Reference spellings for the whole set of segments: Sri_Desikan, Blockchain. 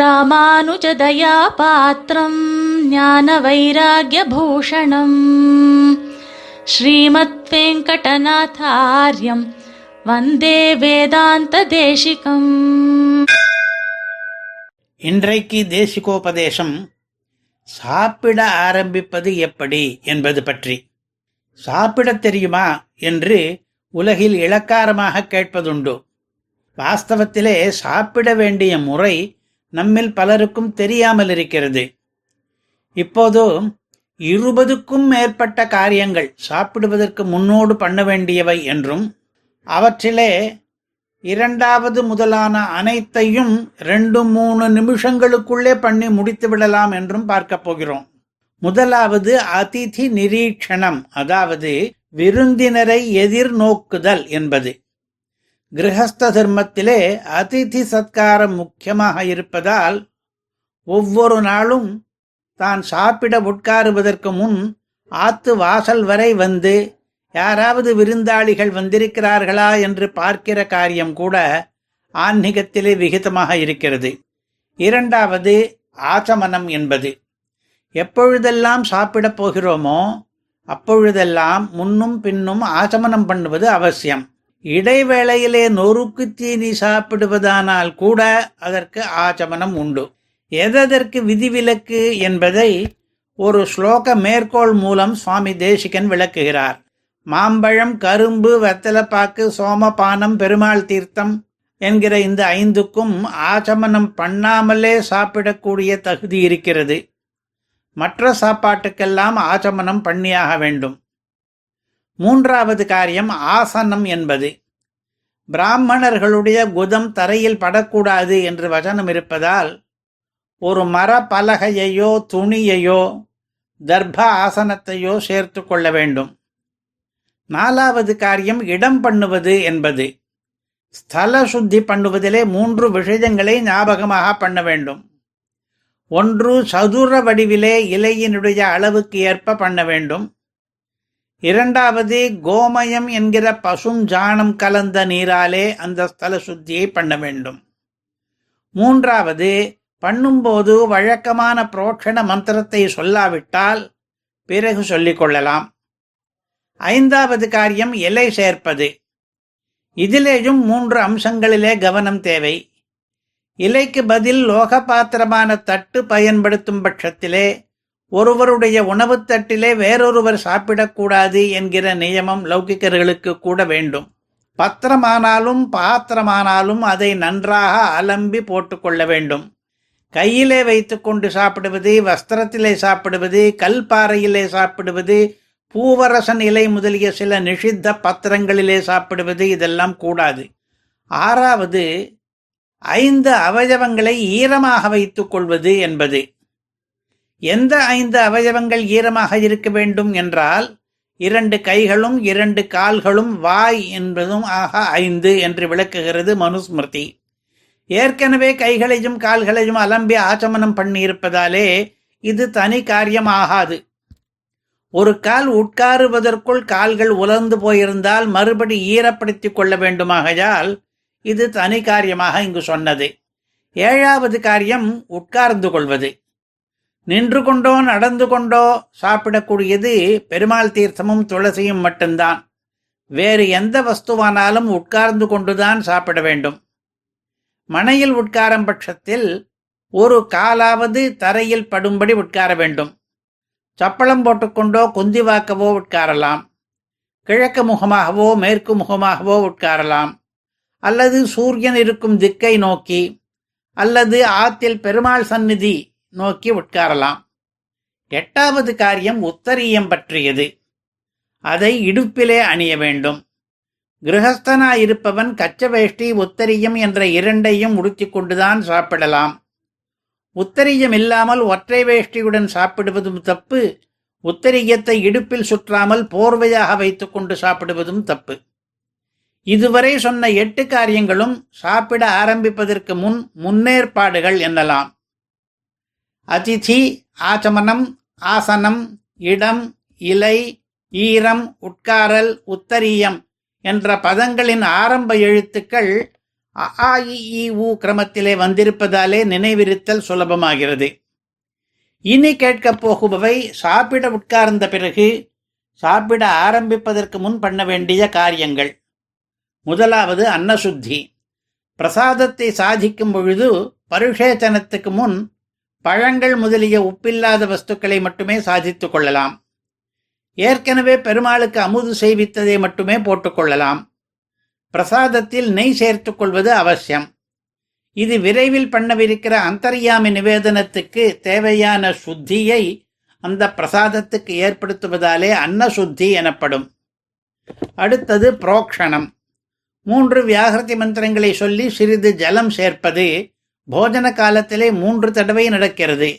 ராமானுஜதயா பாத்திரம் ஞான வைராக்ய பூஷணம் ஸ்ரீமத் வெங்கடநாதார்யம் வந்தே வேதாந்த தேசிகம். இன்றைக்கு தேசிகோபதேசம் சாப்பிட ஆரம்பிப்பது எப்படி என்பது பற்றி. சாப்பிட தெரியுமா என்று உலகில் இளக்காரமாக கேட்பதுண்டு. வாஸ்தவத்திலே சாப்பிட வேண்டிய முறை நம்மில் பலருக்கும் தெரியாமல் இருக்கிறது. இப்போது 20க்கும் மேற்பட்ட காரியங்கள் சாப்பிடுவதற்கு முன்னோடு பண்ண வேண்டியவை என்றும், அவற்றிலே 2வது முதலான அனைத்தையும் 2-3 நிமிஷங்களுக்குள்ளே பண்ணி முடித்து விடலாம் என்றும் பார்க்கப் போகிறோம். முதலாவது அதிதி நிரீட்சணம், அதாவது விருந்தினரை எதிர்நோக்குதல் என்பது. கிரகஸ்த தர்மத்திலே அதிதி சத்காரம் முக்கியமாக இருப்பதால் ஒவ்வொரு நாளும் தான் சாப்பிட உட்காருவதற்கு முன் ஆத்து வாசல் வரை வந்து யாராவது விருந்தாளிகள் வந்திருக்கிறார்களா என்று பார்க்கிற காரியம் கூட ஆன்மீகத்திலே விகிதமாக இருக்கிறது. 2வது ஆச்சமனம் என்பது. எப்பொழுதெல்லாம் சாப்பிடப் போகிறோமோ அப்பொழுதெல்லாம் முன்னும் பின்னும் ஆச்சமனம் பண்ணுவது அவசியம். இடைவேளையிலே நொறுக்கு தீனி சாப்பிடுவதானால் கூட அதற்கு ஆச்சமனம் உண்டு. எதற்கு விதிவிலக்கு என்பதை ஒரு ஸ்லோக மேற்கோள் மூலம் சுவாமி தேசிகன் விளக்குகிறார். மாம்பழம், கரும்பு, வெத்தலைப்பாக்கு, சோமபானம், பெருமாள் தீர்த்தம் என்கிற இந்த 5க்கும் ஆச்சமனம் பண்ணாமலே சாப்பிடக்கூடிய தகுதி இருக்கிறது. மற்ற சாப்பாட்டுக்கெல்லாம் ஆச்சமனம் பண்ணியாக வேண்டும். 3வது காரியம் ஆசனம் என்பது. பிராமணர்களுடைய குதம் தரையில் படக்கூடாது என்று வசனம் இருப்பதால் ஒரு மர பலகையையோ துணியையோ தர்ப ஆசனத்தையோ சேர்த்து கொள்ள வேண்டும். 4வது காரியம் இடம் பண்ணுவது என்பது. ஸ்தல சுத்தி பண்ணுவதிலே 3 விஷயங்களை ஞாபகமாக பண்ண வேண்டும். 1, சதுர வடிவிலே இலையினுடைய அளவுக்கு ஏற்ப பண்ண வேண்டும். 2, கோமயம் என்கிற பசும் ஜானம் கலந்த நீராலே அந்த ஸ்தல சுத்தியை பண்ண வேண்டும். 3, பண்ணும்போது வழக்கமான புரோட்சண மந்திரத்தை சொல்லாவிட்டால் பிறகு சொல்லிக்கொள்ளலாம். 5வது காரியம் இலை சேர்ப்பது. இதிலேயும் 3 அம்சங்களிலே கவனம் தேவை. இலைக்கு பதில் லோக பாத்திரமான தட்டு பயன்படுத்தும் பட்சத்திலே ஒருவருடைய உணவு தட்டிலே வேறொருவர் சாப்பிடக்கூடாது என்கிற நியமம் லௌகிக்கர்களுக்கு கூட வேண்டும். பத்திரமானாலும் பாத்திரமானாலும் அதை நன்றாக அலம்பி போட்டுக்கொள்ள வேண்டும். கையிலே வைத்து கொண்டு சாப்பிடுவது, வஸ்திரத்திலே சாப்பிடுவது, கல்பாறையிலே சாப்பிடுவது, பூவரசன் இலை முதலிய சில நிஷித்த பத்திரங்களிலே சாப்பிடுவது இதெல்லாம் கூடாது. 6, 5 அவயவங்களை ஈரமாக வைத்துக் கொள்வது என்பது. எந்த 5 அவயவங்கள் ஈரமாக இருக்க வேண்டும் என்றால் 2 கைகளும் 2 கால்களும் வாய் என்பதும் ஆக 5 என்று விளக்குகிறது மனுஸ்மிருதி. ஏற்கனவே கைகளையும் கால்களையும் அலம்பி ஆச்சமனம் பண்ணியிருப்பதாலே இது தனி காரியம் ஆகாது. ஒரு கால் உட்காருவதற்குள் கால்கள் உலர்ந்து போயிருந்தால் மறுபடி ஈரப்படுத்திக் கொள்ள வேண்டுமாகையால் இது தனி காரியமாக இங்கு சொன்னது. 7வது காரியம் உட்கார்ந்து கொள்வது. நின்று கொண்டோ நடந்து கொண்டோ சாப்பிடக்கூடியது பெருமாள் தீர்த்தமும் துளசியும் மட்டும்தான். வேறு எந்த வஸ்துவானாலும் உட்கார்ந்து கொண்டுதான் சாப்பிட வேண்டும். மனையில் உட்காரும் பட்சத்தில் ஒரு காலாவது தரையில் படும்படி உட்கார வேண்டும். சப்பளம் போட்டுக்கொண்டோ குந்திவாக்கவோ உட்காரலாம். கிழக்கு முகமாகவோ மேற்கு முகமாகவோ உட்காரலாம். அல்லது சூரியன் இருக்கும் திக்கை நோக்கி அல்லது ஆத்தில் பெருமாள் சந்நிதி நோக்கி உட்காரலாம். 8வது காரியம் உத்தரீயம் பற்றியது. அதை இடுப்பிலே அணிய வேண்டும். கிரகஸ்தனாயிருப்பவன் கச்சவேஷ்டி உத்தரியம் என்ற 2ஐயும் உடுத்திக் கொண்டுதான் சாப்பிடலாம். உத்தரியம் இல்லாமல் ஒற்றை வேஷ்டியுடன் சாப்பிடுவதும் தப்பு. உத்தரியத்தை இடுப்பில் சுற்றாமல் போர்வையாக வைத்துக் கொண்டு சாப்பிடுவதும் தப்பு. இதுவரை சொன்ன 8 காரியங்களும் சாப்பிட ஆரம்பிப்பதற்கு முன்னேற்பாடுகள் என்னலாம். அதிதி, ஆச்சமனம், ஆசனம், இடம், இலை, ஈரம், உட்காரல், உத்தரியம் என்ற பதங்களின் ஆரம்ப எழுத்துக்கள் அ ஆ இ ஈ உ கிரமத்திலே வந்திருப்பதாலே நினைவிருத்தல் சுலபமாகிறது. இனி கேட்கப் போகுபவை சாப்பிட உட்கார்ந்த பிறகு சாப்பிட ஆரம்பிப்பதற்கு முன் பண்ண வேண்டிய காரியங்கள். முதலாவது அன்னசுத்தி. பிரசாதத்தை சாதிக்கும் பொழுது பருஷேச்சனத்துக்கு முன் பழங்கள் முதலிய உப்பில்லாத வஸ்துக்களை மட்டுமே சாதித்து கொள்ளலாம். ஏற்கனவே பெருமாளுக்கு அமுது செய்வித்ததை மட்டுமே போட்டுக்கொள்ளலாம். பிரசாதத்தில் நெய் சேர்த்து கொள்வது அவசியம். இது விரைவில் பண்ணவிருக்கிற அந்தர்யாமி நிவேதனத்துக்கு தேவையான சுத்தியை அந்த பிரசாதத்துக்கு ஏற்படுத்துவதாலே அன்னசுத்தி எனப்படும். அடுத்தது புரோக்ஷணம். 3 வியாகிருதி மந்திரங்களை சொல்லி சிறிது ஜலம் சேர்ப்பது போஜன காலத்திலே 3 தடவை நடக்கிறது.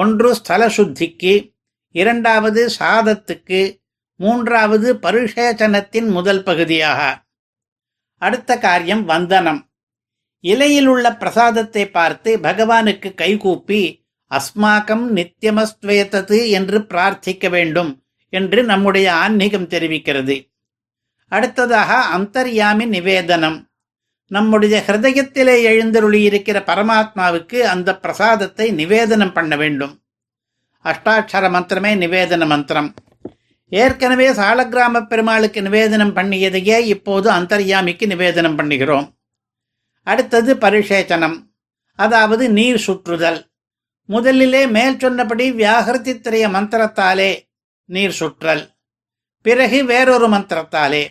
ஒன்று ஸ்தல சுத்திக்கு, 2வது சாதத்துக்கு, 3வது பருஷேச்சனத்தின் முதல் பகுதியாக. அடுத்த காரியம் வந்தனம். இலையில் உள்ள பிரசாதத்தை பார்த்து பகவானுக்கு கைகூப்பி அஸ்மாக்கம் நித்தியமஸ்துவேதது என்று பிரார்த்திக்க வேண்டும் என்று நம்முடைய ஆன்மீகம் தெரிவிக்கிறது. அடுத்ததாக அந்தர்யாமி நிவேதனம். நம்முடைய ஹிருதயத்திலே எழுந்தருளியிருக்கிற பரமாத்மாவுக்கு அந்த பிரசாதத்தை நிவேதனம் பண்ண வேண்டும். அஷ்டாட்சர மந்திரமே நிவேதன மந்திரம். ஏற்கனவே சாலக்கிராம பெருமாளுக்கு நிவேதனம் பண்ணியதையே இப்போது அந்தர்யாமிக்கு நிவேதனம் பண்ணுகிறோம். அடுத்தது பரிசேச்சனம், அதாவது நீர் சுற்றுதல். முதலிலே மேல் சொன்னபடி வியாகிருதி திரைய மந்திரத்தாலே நீர் சுற்றல், பிறகு வேறொரு மந்திரத்தாலே.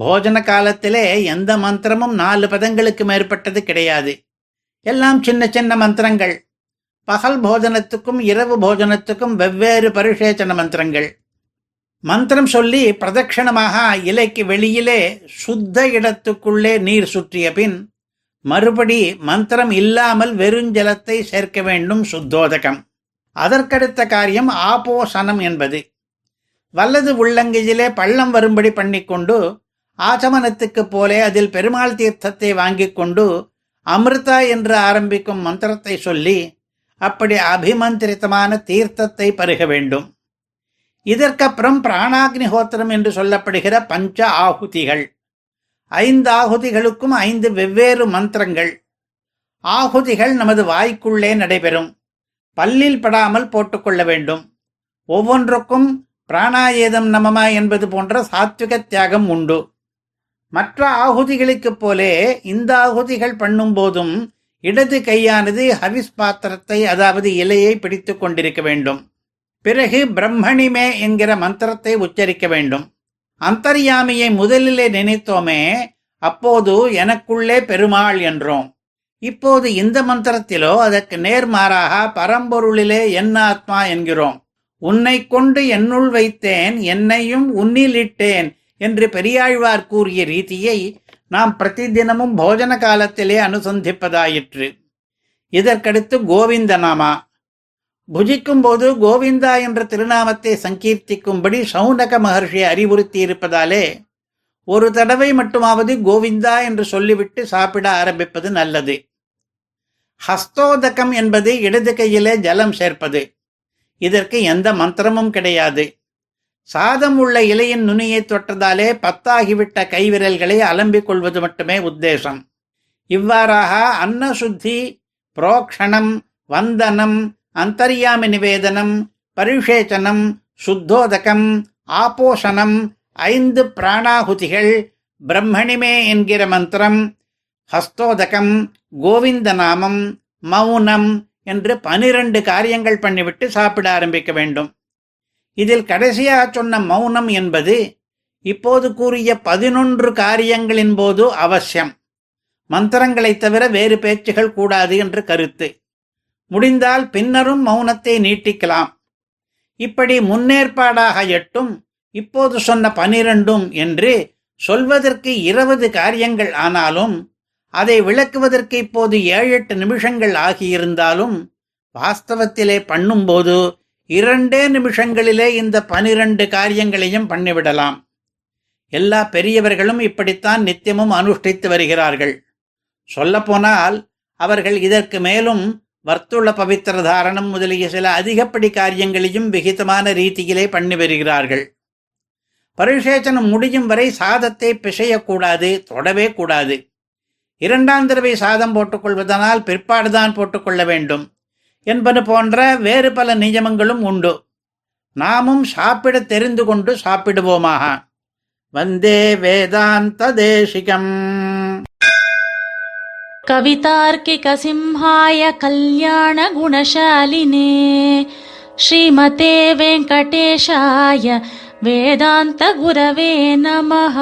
போஜன காலத்திலே எந்த மந்திரமும் 4 பதங்களுக்கு மேற்பட்டது கிடையாது. எல்லாம் சின்ன சின்ன மந்திரங்கள். பகல் போஜனத்துக்கும் இரவு போஜனத்துக்கும் வெவ்வேறு பரிசேச்சன மந்திரங்கள். மந்திரம் சொல்லி பிரதட்சணமாக இலைக்கு வெளியிலே சுத்த இடத்துக்குள்ளே நீர் சுற்றிய பின் மறுபடி மந்திரம் இல்லாமல் வெறுஞ்சலத்தை சேர்க்க வேண்டும், சுத்தோதகம். அதற்கடுத்த காரியம் ஆபோசனம் என்பது. வலது உள்ளங்கையிலே பள்ளம் வரும்படி பண்ணிக்கொண்டு ஆசமனத்துக்கு போலே அதில் பெருமாள் தீர்த்தத்தை வாங்கிக் கொண்டு அமிர்தா என்று ஆரம்பிக்கும் மந்திரத்தை சொல்லி அப்படி அபிமந்திரித்தமான தீர்த்தத்தை பருக வேண்டும். இதற்கப்புறம் பிராணாக்னிஹோத்திரம் என்று சொல்லப்படுகிற பஞ்ச ஆகுதிகள். 5 ஆகுதிகளுக்கும் 5 வெவ்வேறு மந்திரங்கள். ஆகுதிகள் நமது வாய்க்குள்ளே நடைபெறும், பல்லில் படாமல் போட்டுக்கொள்ள வேண்டும். ஒவ்வொன்றுக்கும் பிராணாயேதம் நமமா என்பது போன்ற சாத்விக தியாகம் உண்டு. மற்ற ஆகுதிகளுக்குப் போலே இந்த ஆகுதிகள் பண்ணும் போதும் இடது கையானது ஹவிஸ் பாத்திரத்தை, அதாவது இலையை பிடித்து கொண்டிருக்க வேண்டும். பிறகு பிரம்மணிமே என்கிற மந்திரத்தை உச்சரிக்க வேண்டும். அந்தர்யாமியை முதலிலே நினைத்தோமே, அப்போது எனக்குள்ளே பெருமாள் என்றோம். இப்போது இந்த மந்திரத்திலோ அதற்கு நேர்மாறாக பரம்பொருளிலே என் ஆத்மா என்கிறோம். உன்னை கொண்டு என்னுள் வைத்தேன், என்னையும் உன்னிலிட்டேன் என்று பெரியாழ்வார் கூறிய ரீதியை நாம் பிரதி தினமும் போஜன காலத்திலே அனுசந்திப்பதாயிற்று. இதற்கடுத்து கோவிந்தநாமா. புஜிக்கும் போது கோவிந்தா என்ற திருநாமத்தை சங்கீர்த்திக்கும்படி சௌனக மகர்ஷி அறிவுறுத்தி இருப்பதாலே 1 தடவை மட்டுமாவது கோவிந்தா என்று சொல்லிவிட்டு சாப்பிட ஆரம்பிப்பது நல்லது. ஹஸ்தோதகம் என்பது இடது கையிலே ஜலம் சேர்ப்பது. இதற்கு எந்த மந்திரமும் கிடையாது. சாதம் உள்ள இலையின் நுனியை தொட்டதாலே 10 ஆகிவிட்ட கைவிரல்களை அலம்பிக் கொள்வது மட்டுமே உத்தேசம். இவ்வாறாக அன்னசுத்தி, புரோக்ஷணம், வந்தனம், அந்தர்யாமி நிவேதனம், பரிஷேச்சனம், சுத்தோதகம், ஆபோஷனம், 5 பிராணாகுதிகள், பிரம்மணிமே என்கிற மந்திரம், ஹஸ்தோதகம், கோவிந்தநாமம், மௌனம் என்று 12 காரியங்கள் பண்ணிவிட்டு சாப்பிட ஆரம்பிக்க வேண்டும். இதில் கடைசியாக சொன்ன மௌனம் என்பது இப்போது கூறிய 11 காரியங்களின் போது அவசியம். மந்திரங்களை தவிர வேறு பேச்சுகள் கூடாது என்று கருத்து. முடிந்தால் பின்னரும் மௌனத்தை நீட்டிக்கலாம். இப்படி முன்னேற்பாடாக 8ம், இப்போது சொன்ன 12ம் என்று சொல்வதற்கு 20 காரியங்கள் ஆனாலும், அதை விளக்குவதற்கு இப்போது 7-8 நிமிஷங்கள் ஆகியிருந்தாலும், வாஸ்தவத்திலே பண்ணும்போது 2 நிமிஷங்களிலே இந்த 12 காரியங்களையும் பண்ணிவிடலாம். எல்லா பெரியவர்களும் இப்படித்தான் நித்தியமும் அனுஷ்டித்து வருகிறார்கள். சொல்லப்போனால் அவர்கள் இதற்கு மேலும் வர்த்துள்ள பவித்திர தாரணம் முதலிய சில அதிகப்படி காரியங்களையும் விகிதமான ரீதியிலே பண்ணி வருகிறார்கள். பரிசேச்சனம் முடியும் வரை சாதத்தை பிசையக்கூடாது, தொடவே கூடாது. இரண்டாம் தடவை சாதம் போட்டுக்கொள்வதனால் பிற்பாடுதான் போட்டுக்கொள்ள வேண்டும் என்பது போன்ற வேறு பல நியமங்களும் உண்டு. நாமும் சாப்பிட தெரிந்து கொண்டு சாப்பிடுவோமாக. வந்தே வேதாந்த தேசிகம். கவிதார்க்கிக சிம்ஹாய கல்யாண குணசாலினே ஸ்ரீமதே வெங்கடேஷாய வேதாந்த குரவே நமஹ.